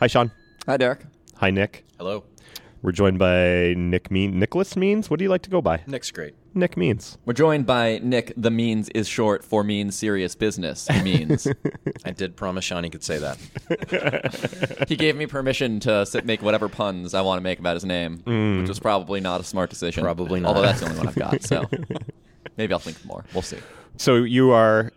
Hi, Sean. Hi, Derek. Hi, Nick. Hello. We're joined by Nickolas Means. What do you like to go by? Nick's great. Nick Means. We're joined by Nick. The Means is short for Means Serious Business. He means. I did promise Sean he could say that. He gave me permission to make whatever puns I want to make about his name, which was probably not a smart decision. Probably not. Although that's the only one I've got, so maybe I'll think more. We'll see. So you are...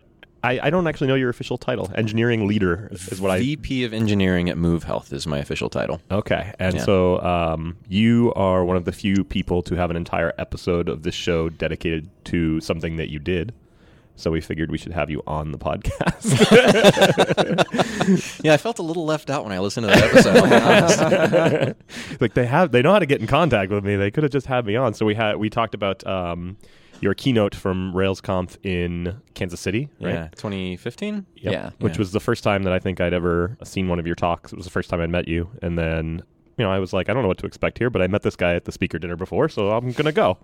I don't actually know your official title. Engineering leader is what VP of engineering at Move Health is my official title. Okay. And so you are one of the few people to have an entire episode of this show dedicated to something that you did. So we figured we should have you on the podcast. Yeah, I felt a little left out when I listened to that episode. I'll be honest. Like they know how to get in contact with me. They could have just had me on. So we talked about your keynote from RailsConf in Kansas City, right? Yeah, 2015? Yep. Yeah. Which was the first time that I think I'd ever seen one of your talks. It was the first time I'd met you. And then, I was like, I don't know what to expect here, but I met this guy at the speaker dinner before, so I'm going to go.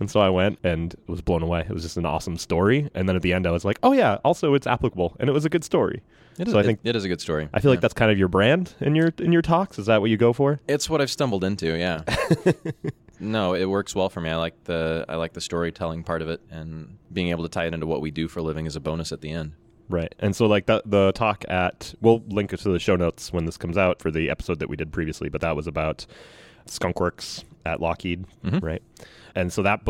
And so I went and was blown away. It was just an awesome story. And then at the end, I was like, oh, yeah, also it's applicable. And it was a good story. I think it is a good story. I feel like that's kind of your brand in your talks. Is that what you go for? It's what I've stumbled into, yeah. No, it works well for me. I like the storytelling part of it, and being able to tie it into what we do for a living is a bonus at the end. Right. And so the talk at, we'll link it to the show notes when this comes out for the episode that we did previously, but that was about Skunk Works at Lockheed, right? And so that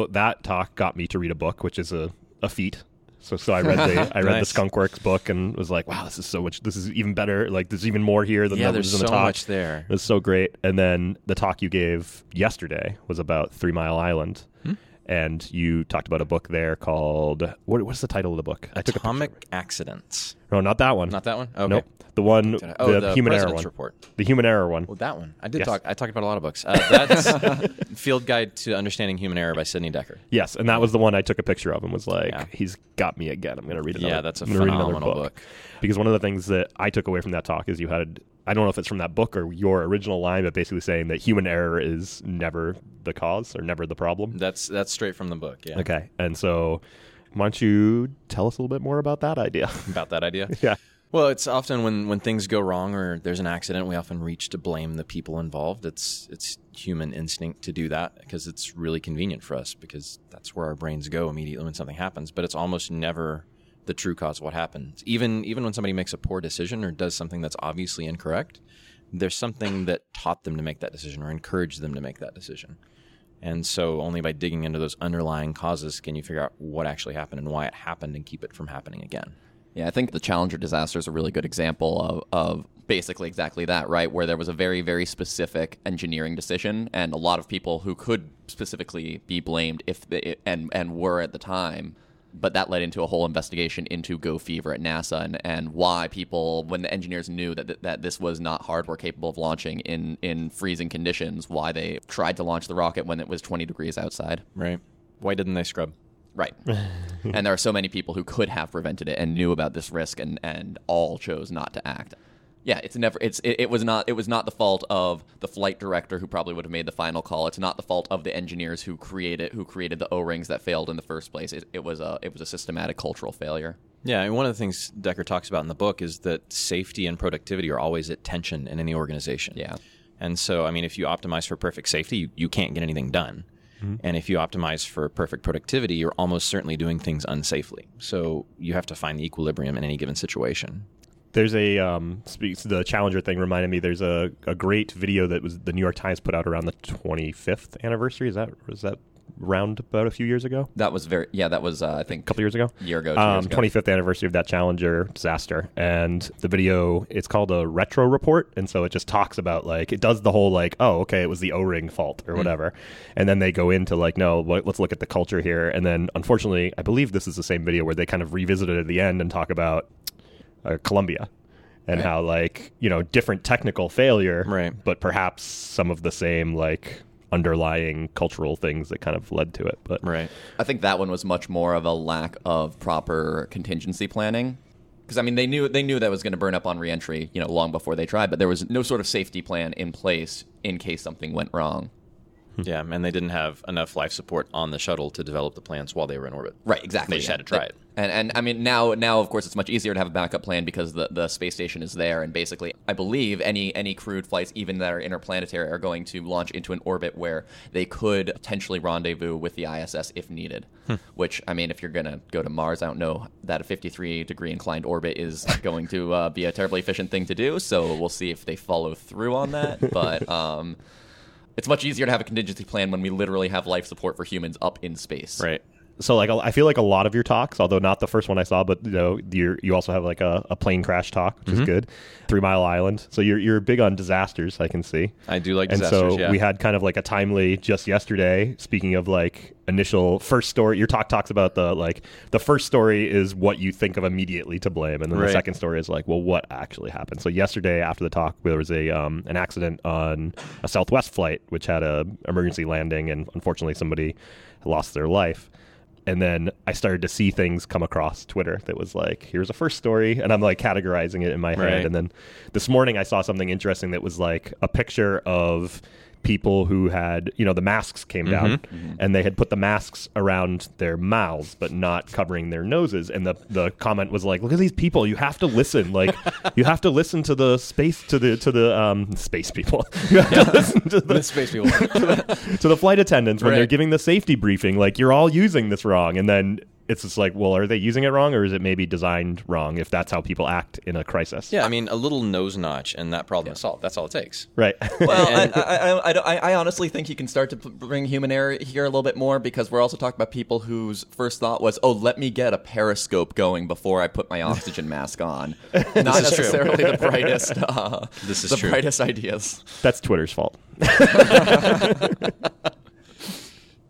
talk got me to read a book, which is a feat. So I read the Skunk Works book and was like, wow, this is so much. This is even better. Like, there's even more here than that was in the talk. Yeah, there's so much there. It was so great. And then the talk you gave yesterday was about 3 Mile Island. And you talked about a book there called, what's the title of the book? Atomic Accidents. No, not that one. Not that one? Okay. Nope. The one, the Human Error one. Report. The Human Error one. Well, that one. I talked about a lot of books. That's Field Guide to Understanding Human Error by Sidney Decker. Yes, and that was the one I took a picture of and was like, he's got me again. I'm going to read another book. Yeah, that's a phenomenal book. Because one of the things that I took away from that talk is you had, I don't know if it's from that book or your original line, but basically saying that human error is never the cause or never the problem. That's straight from the book, yeah. Okay, and so why don't you tell us a little bit more about that idea? About that idea? Yeah. Well, it's often when things go wrong or there's an accident, we often reach to blame the people involved. It's human instinct to do that because it's really convenient for us because that's where our brains go immediately when something happens. But it's almost never the true cause of what happens. Even when somebody makes a poor decision or does something that's obviously incorrect, there's something that taught them to make that decision or encouraged them to make that decision. And so only by digging into those underlying causes can you figure out what actually happened and why it happened and keep it from happening again. Yeah, I think the Challenger disaster is a really good example of basically exactly that, right? Where there was a very, very specific engineering decision and a lot of people who could specifically be blamed if they, and were at the time. But that led into a whole investigation into Go Fever at NASA and why people, when the engineers knew that this was not hardware capable of launching in freezing conditions, why they tried to launch the rocket when it was 20 degrees outside. Right. Why didn't they scrub? Right. And there are so many people who could have prevented it and knew about this risk and all chose not to act. Yeah, it was not the fault of the flight director who probably would have made the final call. It's not the fault of the engineers who created the O-rings that failed in the first place. It was a systematic cultural failure. Yeah, and one of the things Decker talks about in the book is that safety and productivity are always at tension in any organization. Yeah. And so, I mean, if you optimize for perfect safety, you can't get anything done. And if you optimize for perfect productivity, you're almost certainly doing things unsafely. So you have to find the equilibrium in any given situation. There's a, the Challenger thing reminded me, there's a great video that was the New York Times put out around the 25th anniversary. Was that round about a few years ago? That was I think a couple years ago. Year ago. 25th anniversary of that Challenger disaster. And the video, it's called a Retro Report. And so it just talks about it does the whole it was the O-ring fault or whatever. And then they go into no, let's look at the culture here. And then unfortunately, I believe this is the same video where they kind of revisit it at the end and talk about Columbia. And how different technical failure, but perhaps some of the same underlying cultural things that kind of led to it. But I think that one was much more of a lack of proper contingency planning. Because, I mean, they knew that was going to burn up on reentry, long before they tried, but there was no sort of safety plan in place in case something went wrong. Yeah, and they didn't have enough life support on the shuttle to develop the plans while they were in orbit. Right, exactly. They just had to try it. And I mean, now of course, it's much easier to have a backup plan because the space station is there. And basically, I believe any crewed flights, even that are interplanetary, are going to launch into an orbit where they could potentially rendezvous with the ISS if needed. Which, I mean, if you're going to go to Mars, I don't know that a 53-degree inclined orbit is going to be a terribly efficient thing to do. So we'll see if they follow through on that. But... it's much easier to have a contingency plan when we literally have life support for humans up in space. Right. So, like, I feel like a lot of your talks, although not the first one I saw, but, you know, you also have, like, a plane crash talk, which is good. 3 Mile Island. So you're big on disasters, I can see. I do like disasters, yeah. And so we had kind of, like, a timely just yesterday, speaking of, like, initial first story. Your talk talks about the first story is what you think of immediately to blame, and then the second story is, like, well, what actually happened? So yesterday after the talk, there was an accident on a Southwest flight, which had a emergency landing, and unfortunately somebody lost their life. And then I started to see things come across Twitter that was like, here's a first story. And I'm like categorizing it in my head. And then this morning I saw something interesting that was like a picture of people who had, you know, the masks came down and they had put the masks around their mouths, but not covering their noses. And the comment was like, look at these people. You have to listen. Like you have to listen to the space, space people. You have to listen to the space people, to the flight attendants when they're giving the safety briefing. Like you're all using this wrong. And then it's just like, well, are they using it wrong, or is it maybe designed wrong if that's how people act in a crisis? Yeah, I mean, a little nose notch and that problem is solved. That's all it takes. Right. Well, I honestly think you can start to bring human error here a little bit more, because we're also talking about people whose first thought was, oh, let me get a periscope going before I put my oxygen mask on. Not necessarily the brightest brightest ideas. That's Twitter's fault.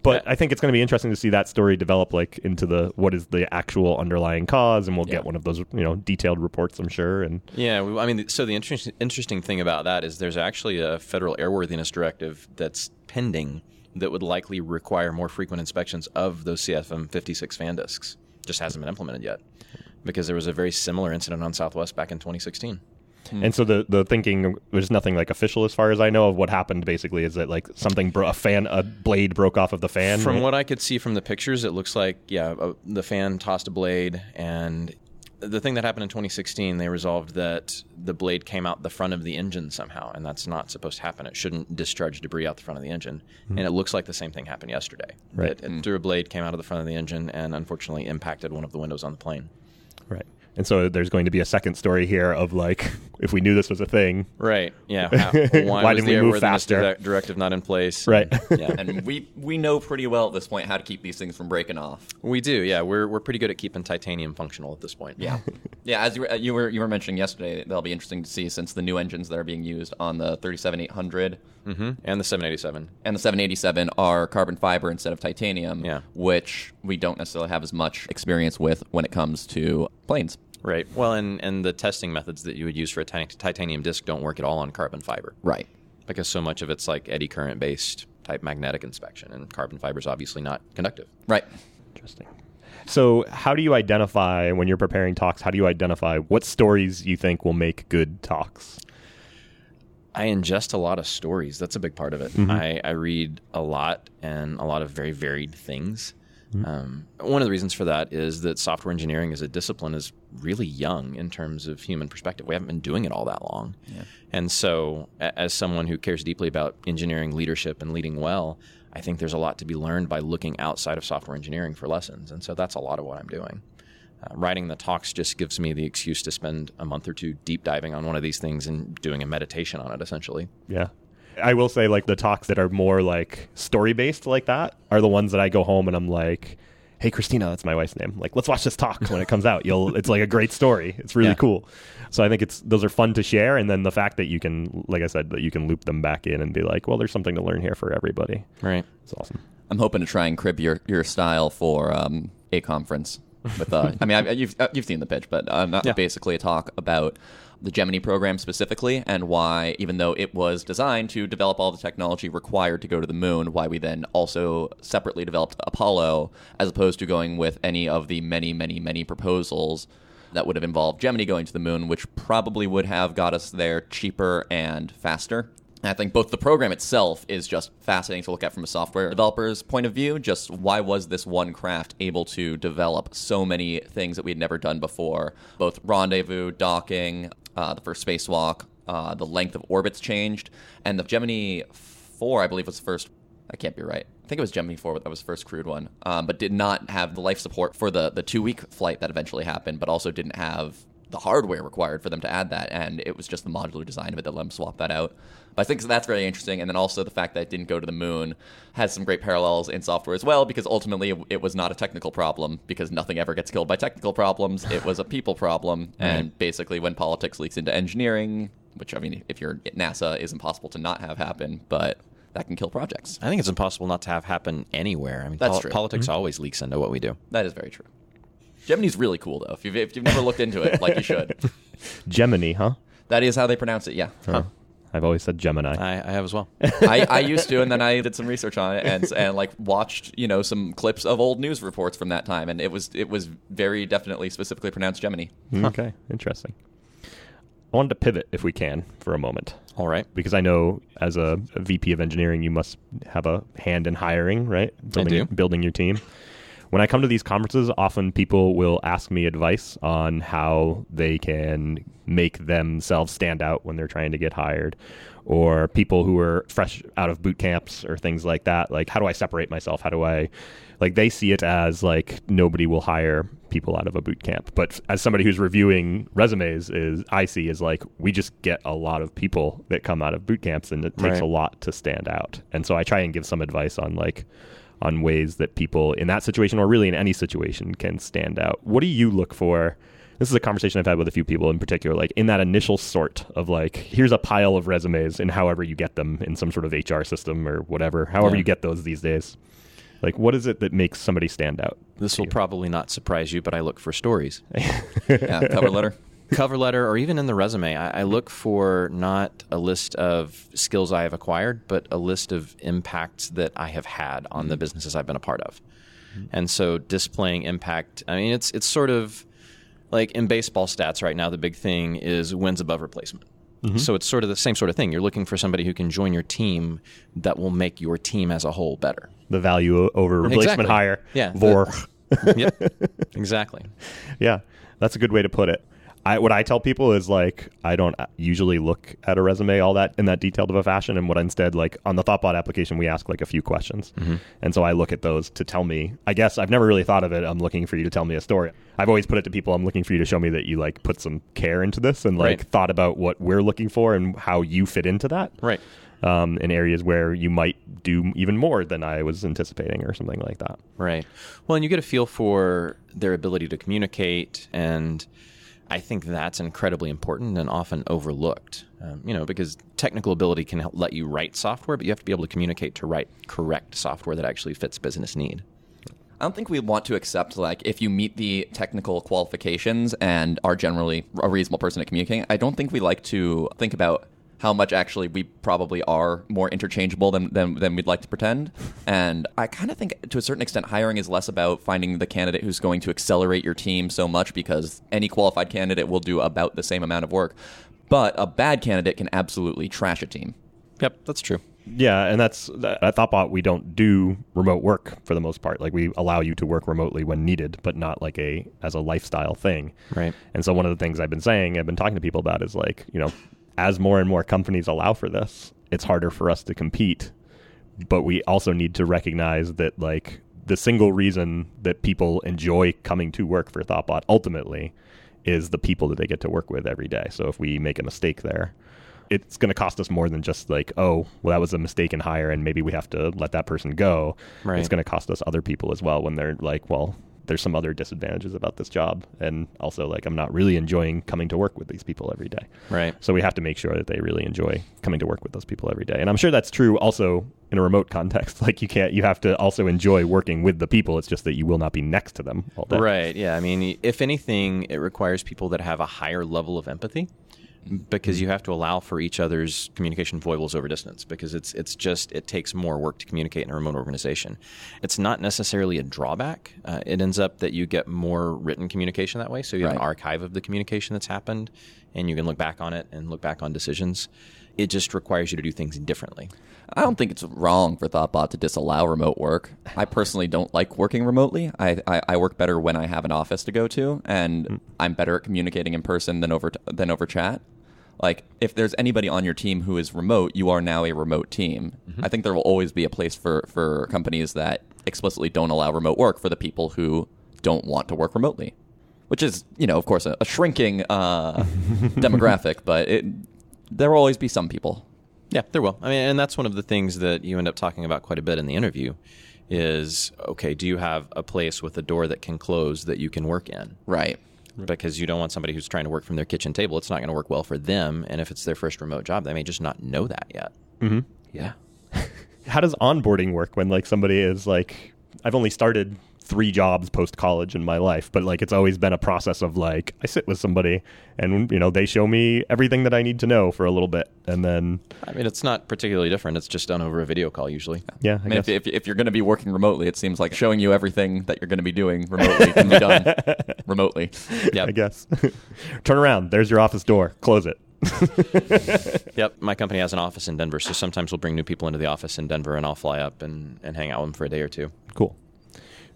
But I think it's going to be interesting to see that story develop, like, into the what is the actual underlying cause, and we'll get one of those, you know, detailed reports, I'm sure. And I mean, so the interesting thing about that is there's actually a federal airworthiness directive that's pending that would likely require more frequent inspections of those CFM 56 fan disks. Just hasn't been implemented yet, because there was a very similar incident on Southwest back in 2016. And so the thinking, there's nothing like official as far as I know of what happened. Basically, is that like something a blade broke off of the fan. From what I could see from the pictures, it looks like the fan tossed a blade. And the thing that happened in 2016, they resolved that the blade came out the front of the engine somehow, and that's not supposed to happen. It shouldn't discharge debris out the front of the engine. And it looks like the same thing happened yesterday. Right, it threw a blade, came out of the front of the engine, and unfortunately impacted one of the windows on the plane. Right. And so there's going to be a second story here of, like, if we knew this was a thing. Right. Yeah. Why didn't we move faster? That directive not in place. Right. And, and we know pretty well at this point how to keep these things from breaking off. We do. Yeah. We're pretty good at keeping titanium functional at this point. Yeah. As you were mentioning yesterday, that'll be interesting to see, since the new engines that are being used on the 737-800 and the 787 are carbon fiber instead of titanium, which we don't necessarily have as much experience with when it comes to planes. Right. Well, and the testing methods that you would use for a titanium disc don't work at all on carbon fiber. Right. Because so much of it's like eddy current-based type magnetic inspection, and carbon fiber is obviously not conductive. Right. Interesting. So how do you identify, when you're preparing talks, how do you identify what stories you think will make good talks? I ingest a lot of stories. That's a big part of it. I read a lot, and a lot of very varied things. One of the reasons for that is that software engineering as a discipline is really young in terms of human perspective. We haven't been doing it all that long. Yeah. And so as someone who cares deeply about engineering leadership and leading well, I think there's a lot to be learned by looking outside of software engineering for lessons. And so that's a lot of what I'm doing. Writing the talks just gives me the excuse to spend a month or two deep diving on one of these things and doing a meditation on it, essentially. Yeah. I will say, like, the talks that are more like story based like that are the ones that I go home and I'm like, hey, Christina, that's my wife's name. Like, let's watch this talk when it comes out. It's like a great story. It's really cool. So I think those are fun to share. And then the fact that you can, like I said, that you can loop them back in and be like, well, there's something to learn here for everybody. Right. It's awesome. I'm hoping to try and crib your style for a conference. With, I mean, you've seen the pitch, but basically a talk about the Gemini program specifically, and why, even though it was designed to develop all the technology required to go to the moon, why we then also separately developed Apollo, as opposed to going with any of the many, many, many proposals that would have involved Gemini going to the moon, which probably would have got us there cheaper and faster. I think both the program itself is just fascinating to look at from a software developer's point of view. Just why was this one craft able to develop so many things that we had never done before? Both rendezvous, docking, the first spacewalk, the length of orbits changed, and the Gemini 4, I believe, was the first. I can't be right. I think it was Gemini 4 that was the first crewed one, but did not have the life support for the 2-week flight that eventually happened, but also didn't have the hardware required for them to add that, and it was just the modular design of it that let them swap that out. But I think that's very interesting, and then also the fact that it didn't go to the moon has some great parallels in software as well, because ultimately it was not a technical problem, because nothing ever gets killed by technical problems. It was a people problem, and basically when politics leaks into engineering, which, I mean, if you're at NASA, is impossible to not have happen, but that can kill projects. I think it's impossible not to have happen anywhere. I mean, that's true. Politics always leaks into what we do. That is very true. Gemini's really cool, though. If you've never looked into it, like, you should. Gemini, huh? That is how they pronounce it, yeah. Huh. I've always said Gemini. I have as well. I used to, and then I did some research on it and like watched, you know, some clips of old news reports from that time, and it was very definitely specifically pronounced Gemini. Huh. Okay, interesting. I wanted to pivot, if we can, for a moment. All right. Because I know as a VP of engineering, you must have a hand in hiring, right? Building your team. When I come to these conferences, often people will ask me advice on how they can make themselves stand out when they're trying to get hired, or people who are fresh out of boot camps or things like that. Like, how do I separate myself? How do I, like, they see it as like nobody will hire people out of a boot camp. But as somebody who's reviewing resumes, I see we just get a lot of people that come out of boot camps, and it takes a lot to stand out. And so I try and give some advice on ways that people in that situation, or really in any situation, can stand out. What do you look for? This is a conversation I've had with a few people in particular, like in that initial sort of like, here's a pile of resumes, and however you get them in some sort of HR system or whatever, however you get those these days. Like, what is it that makes somebody stand out? This will probably not surprise you, but I look for stories. Yeah, cover letter. Cover letter, or even in the resume, I look for not a list of skills I have acquired, but a list of impacts that I have had on the businesses I've been a part of. Mm-hmm. And so displaying impact, I mean, it's sort of like in baseball stats right now, the big thing is wins above replacement. Mm-hmm. So it's sort of the same sort of thing. You're looking for somebody who can join your team that will make your team as a whole better. The value over replacement higher. Yeah. Exactly. Yeah, that's a good way to put it. What I tell people is, like, I don't usually look at a resume all that in that detailed of a fashion. And what instead, like on the Thoughtbot application, we ask like a few questions. Mm-hmm. And so I look at those to tell me, I guess I've never really thought of it, I'm looking for you to tell me a story. I've always put it to people, I'm looking for you to show me that you like put some care into this and like thought about what we're looking for and how you fit into that. Right. In areas where you might do even more than I was anticipating or something like that. Right. Well, and you get a feel for their ability to communicate, and I think that's incredibly important and often overlooked, because technical ability can let you write software, but you have to be able to communicate to write correct software that actually fits business need. I don't think we want to accept, like, if you meet the technical qualifications and are generally a reasonable person at communicating, I don't think we like to think about how much actually we probably are more interchangeable than we'd like to pretend. And I kind of think, to a certain extent, hiring is less about finding the candidate who's going to accelerate your team so much, because any qualified candidate will do about the same amount of work. But a bad candidate can absolutely trash a team. Yep, that's true. Yeah, and that's at Thoughtbot, we don't do remote work for the most part. Like, we allow you to work remotely when needed, but not like as a lifestyle thing. Right. And so one of the things I've been talking to people about is, like, you know, as more and more companies allow for this, it's harder for us to compete. But we also need to recognize that, like, the single reason that people enjoy coming to work for Thoughtbot ultimately is the people that they get to work with every day. So if we make a mistake there, it's going to cost us more than just like, oh, well, that was a mistake in hire and maybe we have to let that person go. Right. It's going to cost us other people as well when they're like, well, there's some other disadvantages about this job. And also, like, I'm not really enjoying coming to work with these people every day. Right. So we have to make sure that they really enjoy coming to work with those people every day. And I'm sure that's true also in a remote context. Like, you have to also enjoy working with the people. It's just that you will not be next to them all day. Right. Yeah. I mean, if anything, it requires people that have a higher level of empathy, because you have to allow for each other's communication foibles over distance, because it takes more work to communicate in a remote organization. It's not necessarily a drawback. It ends up that you get more written communication that way, so you have an archive of the communication that's happened, and you can look back on it and look back on decisions. It just requires you to do things differently. I don't think it's wrong for Thoughtbot to disallow remote work. I personally don't like working remotely. I work better when I have an office to go to, and I'm better at communicating in person than over chat. Like, if there's anybody on your team who is remote, you are now a remote team. Mm-hmm. I think there will always be a place for companies that explicitly don't allow remote work for the people who don't want to work remotely, which is, you know, of course, a shrinking demographic, but there will always be some people. Yeah, there will. I mean, and that's one of the things that you end up talking about quite a bit in the interview is, okay, do you have a place with a door that can close that you can work in? Right. Because you don't want somebody who's trying to work from their kitchen table. It's not going to work well for them. And if it's their first remote job, they may just not know that yet. Mm-hmm. Yeah. How does onboarding work when, like, somebody is like, I've only started 3 jobs post-college in my life, but, like, it's always been a process of, like, I sit with somebody and, you know, they show me everything that I need to know for a little bit. And then... I mean, it's not particularly different. It's just done over a video call usually. Yeah, I mean, if you're going to be working remotely, it seems like showing you everything that you're going to be doing remotely can be done remotely. Yep. I guess. Turn around. There's your office door. Close it. Yep. My company has an office in Denver, so sometimes we'll bring new people into the office in Denver and I'll fly up and hang out with them for a day or two. Cool.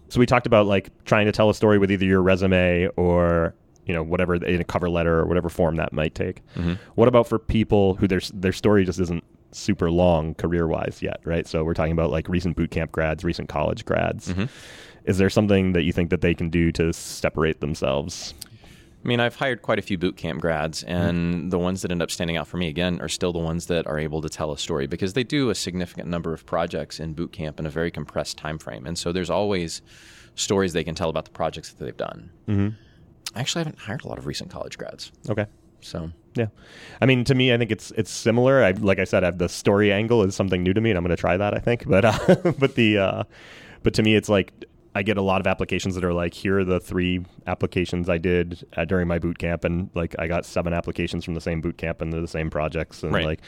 So we talked about, like, trying to tell a story with either your resume or, you know, whatever, in a cover letter or whatever form that might take. Mm-hmm. What about for people who their story just isn't super long career-wise yet, right? So we're talking about, like, recent boot camp grads, recent college grads. Mm-hmm. Is there something that you think that they can do to separate themselves? I mean, I've hired quite a few boot camp grads, and mm-hmm. the ones that end up standing out for me, again, are still the ones that are able to tell a story, because they do a significant number of projects in boot camp in a very compressed time frame. And so there's always stories they can tell about the projects that they've done. Mm-hmm. Actually, I haven't hired a lot of recent college grads. Okay. So... yeah. I mean, to me, I think it's similar. Like I said, the story angle is something new to me, and I'm going to try that, I think. But to me, it's like... I get a lot of applications that are like, here are the 3 applications I did during my boot camp, and, like, I got 7 applications from the same boot camp and they're the same projects, and right. like,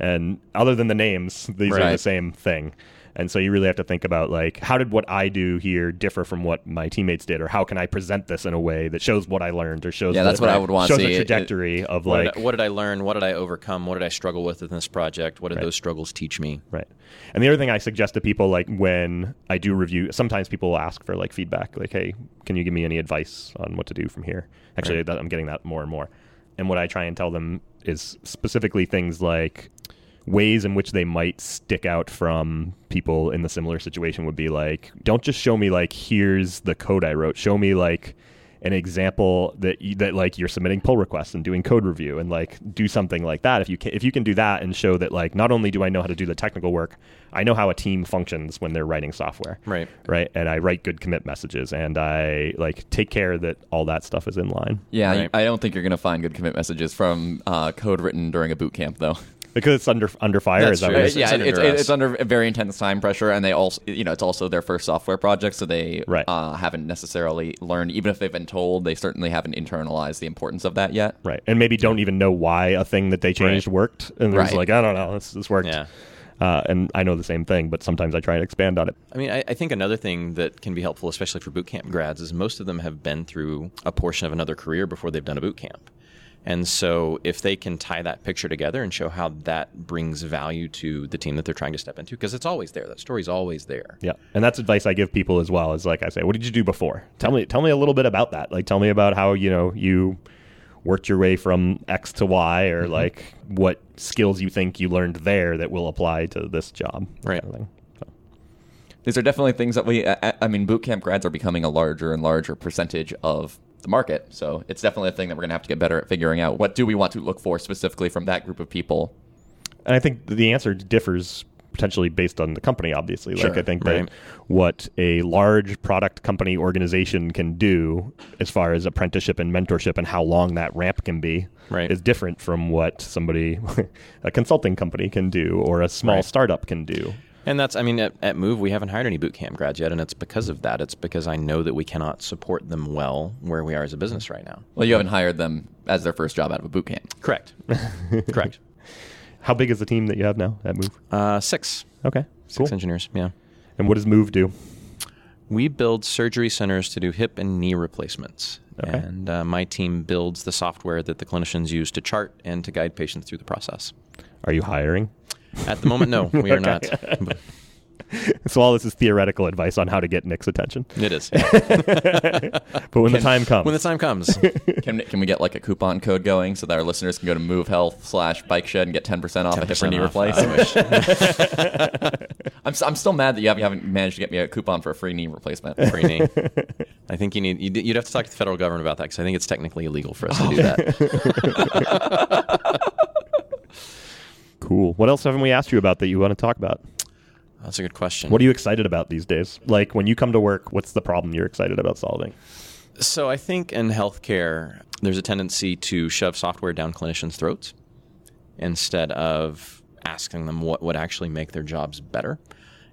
and other than the names, these right. are the same thing. And so you really have to think about, like, how did what I do here differ from what my teammates did, or how can I present this in a way that shows what I learned, or shows the trajectory of, like, what did I learn, what did I overcome, what did I struggle with in this project, what did right. those struggles teach me? Right. And the other thing I suggest to people, like, when I do review, sometimes people will ask for, like, feedback, like, hey, can you give me any advice on what to do from here? Actually, right. I'm getting that more and more. And what I try and tell them is specifically things like, ways in which they might stick out from people in the similar situation would be like, don't just show me, like, here's the code I wrote. Show me, like, an example that like, you're submitting pull requests and doing code review, and, like, do something like that. If you can do that and show that, like, not only do I know how to do the technical work, I know how a team functions when they're writing software. Right. And I write good commit messages, and I, like, take care that all that stuff is in line. Yeah. Right. I don't think you're going to find good commit messages from code written during a boot camp, though. Because it's under fire. That's true. It's under very intense time pressure, and they also, you know, it's also their first software project, so they right. Haven't necessarily learned, even if they've been told, they certainly haven't internalized the importance of that yet. Right, and maybe don't even know why a thing that they changed right. worked, and they're right. just like, I don't know, this worked. Yeah. And I know the same thing, but sometimes I try to expand on it. I mean, I think another thing that can be helpful, especially for boot camp grads, is most of them have been through a portion of another career before they've done a boot camp. And so if they can tie that picture together and show how that brings value to the team that they're trying to step into, because it's always there. That story's always there. Yeah. And that's advice I give people as well, is, like, I say, what did you do before? Tell me a little bit about that. Like, tell me about how, you know, you worked your way from X to Y, or mm-hmm. like, what skills you think you learned there that will apply to this job. Right. Kind of thing. These are definitely things that boot camp grads are becoming a larger and larger percentage of the market. So it's definitely a thing that we're going to have to get better at figuring out. What do we want to look for specifically from that group of people? And I think the answer differs potentially based on the company, obviously. Sure, like, I think right. that what a large product company organization can do as far as apprenticeship and mentorship and how long that ramp can be right. is different from what somebody, a consulting company can do, or a small right. startup can do. And that's, I mean, at Move, we haven't hired any boot camp grads yet, and it's because of that. It's because I know that we cannot support them well where we are as a business right now. Well, you haven't hired them as their first job out of a boot camp. Correct. How big is the team that you have now at Move? 6. Okay, cool. 6 engineers, yeah. And what does Move do? We build surgery centers to do hip and knee replacements. Okay. And my team builds the software that the clinicians use to chart and to guide patients through the process. Are you hiring? At the moment, no, we are not. So all this is theoretical advice on how to get Nick's attention. It is. But when the time comes. When the time comes. Can we get like a coupon code going so that our listeners can go to movehealth.com/bikeshed and get 10% off a hip or knee replacement? I'm still mad that you haven't managed to get me a coupon for a free knee replacement. Free knee. I think you'd have to talk to the federal government about that because I think it's technically illegal for us to do that. Cool. What else haven't we asked you about that you want to talk about? That's a good question. What are you excited about these days? Like when you come to work, what's the problem you're excited about solving? So I think in healthcare, there's a tendency to shove software down clinicians' throats instead of asking them what would actually make their jobs better.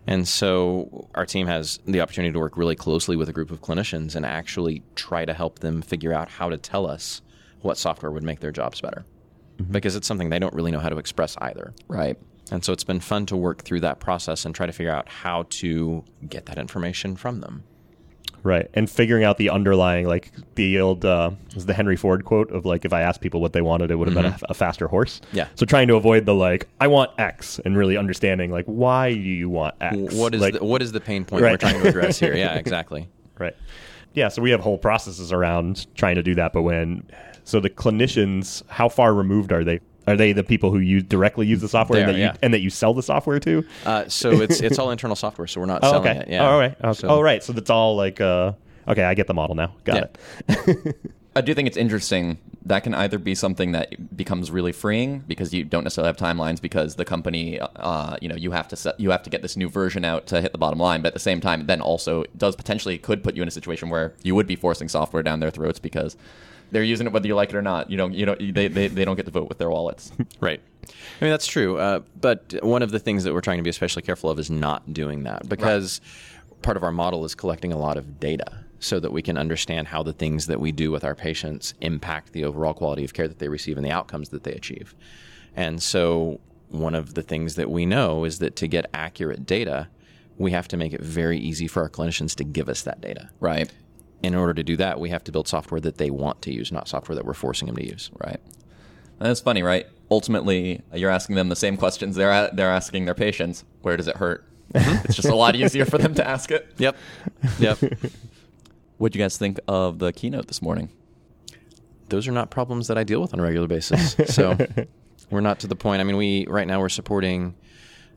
And so our team has the opportunity to work really closely with a group of clinicians and actually try to help them figure out how to tell us what software would make their jobs better. Mm-hmm. Because it's something they don't really know how to express either. Right. And so it's been fun to work through that process and try to figure out how to get that information from them. Right. And figuring out the underlying, like the old, was the Henry Ford quote of like, if I asked people what they wanted, it would have been a faster horse. Yeah. So trying to avoid the like, I want X and really understanding like, why do you want X? What is, like, what is the pain point we're trying to address here? Yeah, exactly. Right. Yeah. So we have whole processes around trying to do that. But so the clinicians, how far removed are they? Are they the people who directly use the software and that you sell the software to? So it's all internal software, so we're not selling it. Yeah. Oh, all right. Okay. So, so that's all like, okay, I get the model now. Got it. I do think it's interesting. That can either be something that becomes really freeing because you don't necessarily have timelines because the company, you have to get this new version out to hit the bottom line. But at the same time, then also does potentially could put you in a situation where you would be forcing software down their throats because they're using it whether you like it or not. They don't get to vote with their wallets. Right. I mean, that's true. But one of the things that we're trying to be especially careful of is not doing that because part of our model is collecting a lot of data so that we can understand how the things that we do with our patients impact the overall quality of care that they receive and the outcomes that they achieve. And so one of the things that we know is that to get accurate data, we have to make it very easy for our clinicians to give us that data. Right. In order to do that, we have to build software that they want to use, not software that we're forcing them to use. Right. And it's funny, right? Ultimately, you're asking them the same questions they're asking their patients. Where does it hurt? It's just a lot easier for them to ask it. Yep. What'd you guys think of the keynote this morning? Those are not problems that I deal with on a regular basis. So we're not to the point. I mean, right now we're supporting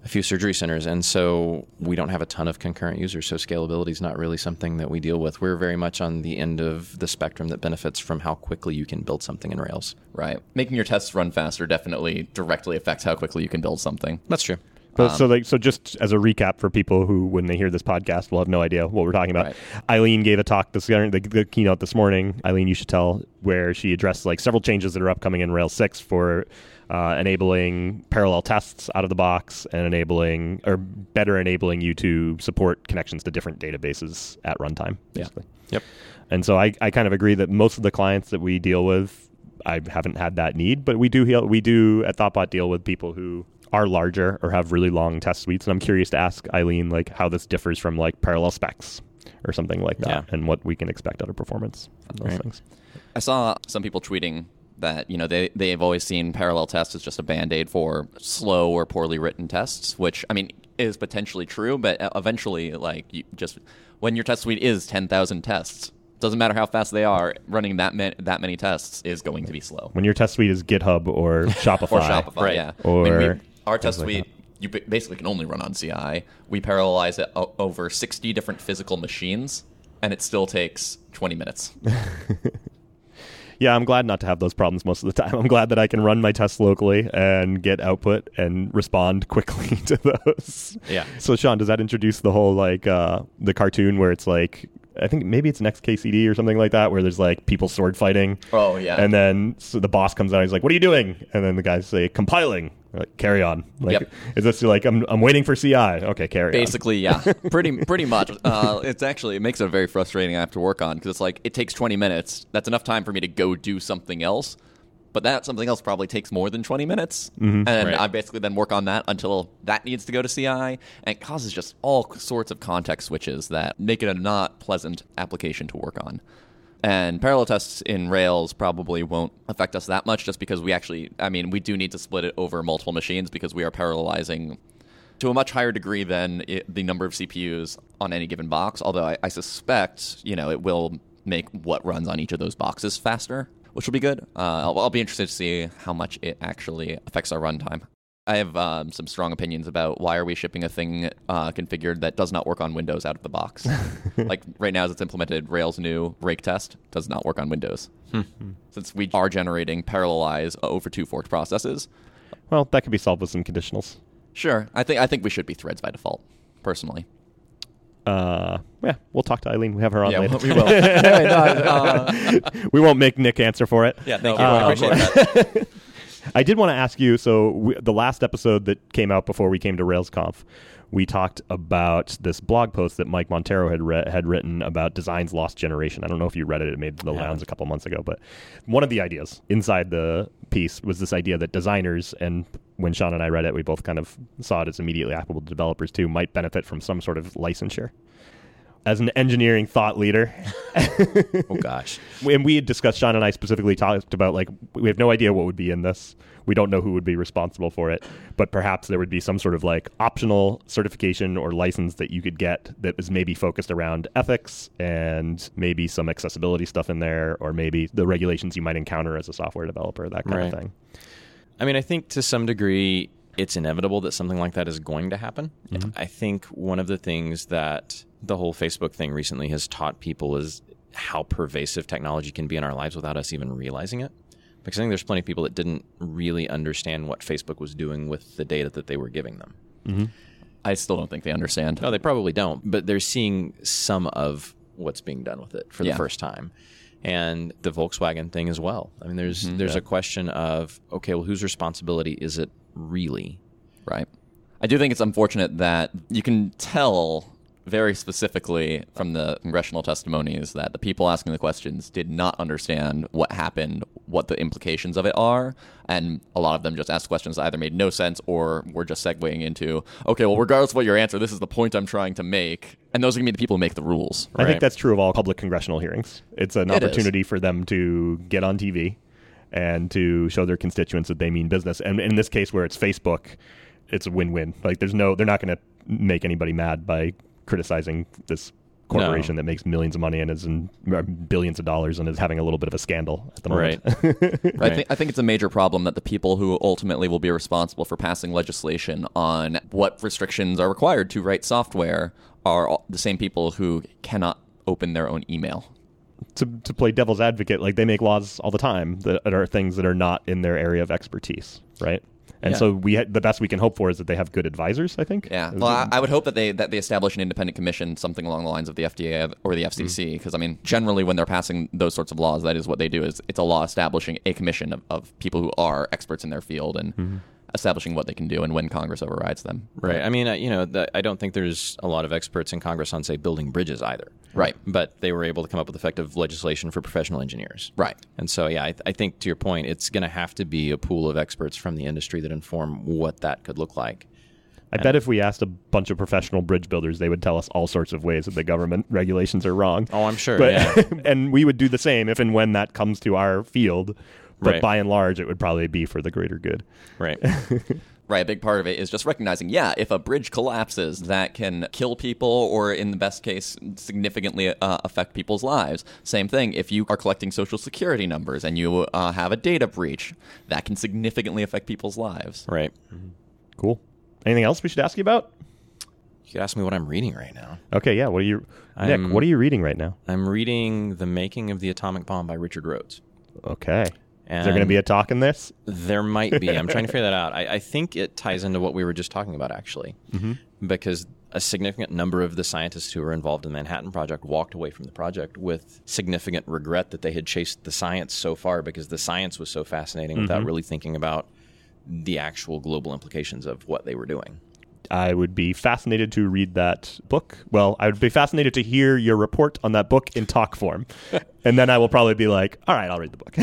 a few surgery centers, and so we don't have a ton of concurrent users, so scalability is not really something that we deal with. We're very much on the end of the spectrum that benefits from how quickly you can build something in Rails. Right. Making your tests run faster definitely directly affects how quickly you can build something. That's true. So just as a recap for people who, when they hear this podcast, will have no idea what we're talking about. Right. Eileen gave a talk, the keynote this morning. Eileen, you should tell, where she addressed like several changes that are upcoming in Rails 6 for enabling parallel tests out of the box and enabling you to support connections to different databases at runtime, basically. Yeah. Yep. And so I kind of agree that most of the clients that we deal with, I haven't had that need, but we do at Thoughtbot deal with people who are larger or have really long test suites. And I'm curious to ask Eileen like how this differs from like parallel specs or something like that and what we can expect out of performance from those things. I saw some people tweeting that, they've always seen parallel tests as just a Band-Aid for slow or poorly written tests, which, I mean, is potentially true, but eventually, like, when your test suite is 10,000 tests, doesn't matter how fast they are, running that many tests is going to be slow. When your test suite is GitHub or Shopify. Our test suite, you basically can only run on CI. We parallelize it over 60 different physical machines, and it still takes 20 minutes. Yeah, I'm glad not to have those problems most of the time. I'm glad that I can run my tests locally and get output and respond quickly to those. Yeah. So, Sean, does that introduce the whole, like, the cartoon where it's, like, I think maybe it's an XKCD or something like that, where there's, like, people sword fighting. Oh, yeah. And then so the boss comes out and he's like, what are you doing? And then the guys say, compiling. Like, carry on. Like, yep. Is this like, I'm waiting for CI. Okay, carry on. Basically, yeah. pretty much. It makes it very frustrating I have to work on because it's like, it takes 20 minutes. That's enough time for me to go do something else. But that something else probably takes more than 20 minutes. Mm-hmm. And I basically then work on that until that needs to go to CI. And it causes just all sorts of context switches that make it a not pleasant application to work on. And parallel tests in Rails probably won't affect us that much just because we actually, I mean, we do need to split it over multiple machines because we are parallelizing to a much higher degree than the number of CPUs on any given box. Although I suspect, you know, it will make what runs on each of those boxes faster, which will be good. I'll be interested to see how much it actually affects our runtime. I have some strong opinions about why are we shipping a thing configured that does not work on Windows out of the box. Like right now as it's implemented, Rails' new rake test does not work on Windows. Since we are generating parallelize over two forked processes. Well, that could be solved with some conditionals. Sure. I think we should be threads by default, personally. Yeah, we'll talk to Eileen. We have her on later. We will. We won't make Nick answer for it. Yeah, thank you. I appreciate that. I did want to ask you, so the last episode that came out before we came to RailsConf, we talked about this blog post that Mike Montero had written about design's lost generation. I don't know if you read it. It made the rounds a couple months ago. But one of the ideas inside the piece was this idea that designers, and when Sean and I read it, we both kind of saw it as immediately applicable to developers too, might benefit from some sort of licensure. As an engineering thought leader. Oh, gosh. And we had discussed, Sean and I specifically talked about, like, we have no idea what would be in this. We don't know who would be responsible for it. But perhaps there would be some sort of, like, optional certification or license that you could get that was maybe focused around ethics and maybe some accessibility stuff in there or maybe the regulations you might encounter as a software developer, that kind of thing. I mean, I think to some degree it's inevitable that something like that is going to happen. Mm-hmm. I think one of the things that the whole Facebook thing recently has taught people is how pervasive technology can be in our lives without us even realizing it. Because I think there's plenty of people that didn't really understand what Facebook was doing with the data that they were giving them. Mm-hmm. I still don't think they understand. No, they probably don't. But they're seeing some of what's being done with it for the first time. And the Volkswagen thing as well. I mean, there's a question of, okay, well, whose responsibility is it really? Right. I do think it's unfortunate that you can tell very specifically from the congressional testimonies that the people asking the questions did not understand what happened, what the implications of it are, and a lot of them just asked questions that either made no sense or were just segueing into, okay, well, regardless of what your answer, this is the point I'm trying to make, and those are going to be the people who make the rules. Right? I think that's true of all public congressional hearings. It's an opportunity for them to get on TV and to show their constituents that they mean business. And in this case where it's Facebook, it's a win-win. Like, they're not going to make anybody mad by criticizing this corporation that makes millions of money and is in billions of dollars and is having a little bit of a scandal at the moment. Right. I think it's a major problem that the people who ultimately will be responsible for passing legislation on what restrictions are required to write software are the same people who cannot open their own email. To play devil's advocate, like, they make laws all the time that are things that are not in their area of expertise, right? And so the best we can hope for is that they have good advisors, I think. Yeah. Well, I would hope that they establish an independent commission, something along the lines of the FDA or the FCC, because, I mean, generally when they're passing those sorts of laws, that is what they do. Is it's a law establishing a commission of people who are experts in their field and establishing what they can do and when Congress overrides them. Right. I mean, I don't think there's a lot of experts in Congress on, say, building bridges either. Right. But they were able to come up with effective legislation for professional engineers. Right. And so, I think to your point, it's going to have to be a pool of experts from the industry that inform what that could look like. I bet if we asked a bunch of professional bridge builders, they would tell us all sorts of ways that the government regulations are wrong. Oh, I'm sure. And we would do the same if and when that comes to our field. But by and large, it would probably be for the greater good. Right. Right. A big part of it is just recognizing, if a bridge collapses, that can kill people or, in the best case, significantly affect people's lives. Same thing. If you are collecting Social Security numbers and you have a data breach, that can significantly affect people's lives. Right. Mm-hmm. Cool. Anything else we should ask you about? You could ask me what I'm reading right now. Okay, yeah. Nick, what are you reading right now? I'm reading The Making of the Atomic Bomb by Richard Rhodes. Okay. And is there going to be a talk in this? There might be. I'm trying to figure that out. I think it ties into what we were just talking about, actually, because a significant number of the scientists who were involved in the Manhattan Project walked away from the project with significant regret that they had chased the science so far because the science was so fascinating without really thinking about the actual global implications of what they were doing. I would be fascinated to read that book. Well, I would be fascinated to hear your report on that book in talk form. And then I will probably be like, all right, I'll read the book.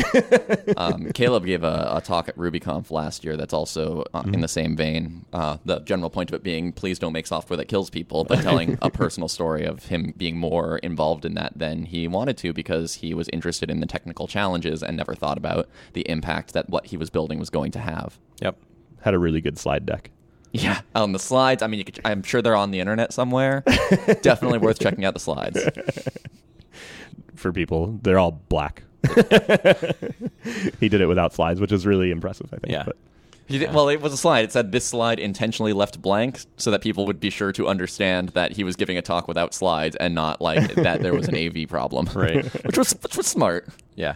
Caleb gave a talk at RubyConf last year that's also in the same vein. The general point of it being, please don't make software that kills people, but telling a personal story of him being more involved in that than he wanted to because he was interested in the technical challenges and never thought about the impact that what he was building was going to have. Yep. Had a really good slide deck. Yeah, the slides. I mean, you could, I'm sure they're on the internet somewhere. Definitely worth checking out the slides. For people, they're all black. He did it without slides, which is really impressive, I think. Yeah. But, well, it was a slide. It said this slide intentionally left blank so that people would be sure to understand that he was giving a talk without slides and not like that there was an AV problem. Right. which was smart. Yeah.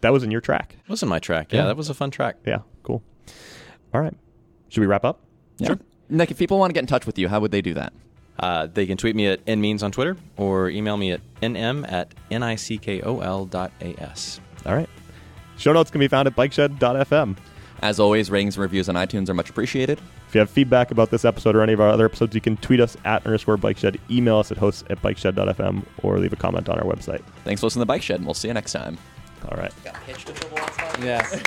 That was in your track. It was in my track. Yeah, that was a fun track. Yeah, cool. All right. Should we wrap up? Yeah. Sure. Nick, if people want to get in touch with you, how would they do that? They can tweet me at nmeans on Twitter or email me at nm@nickol.as. All right. Show notes can be found at bikeshed.fm. As always, ratings and reviews on iTunes are much appreciated. If you have feedback about this episode or any of our other episodes, you can tweet us at _bikeshed, email us at hosts@bikeshed.fm, or leave a comment on our website. Thanks for listening to The Bike Shed, and we'll see you next time. All right. Got hitched with the last time. Yes.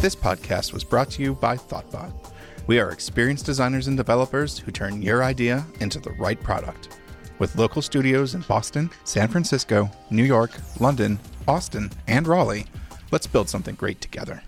This podcast was brought to you by Thoughtbot. We are experienced designers and developers who turn your idea into the right product. With local studios in Boston, San Francisco, New York, London, Austin, and Raleigh, let's build something great together.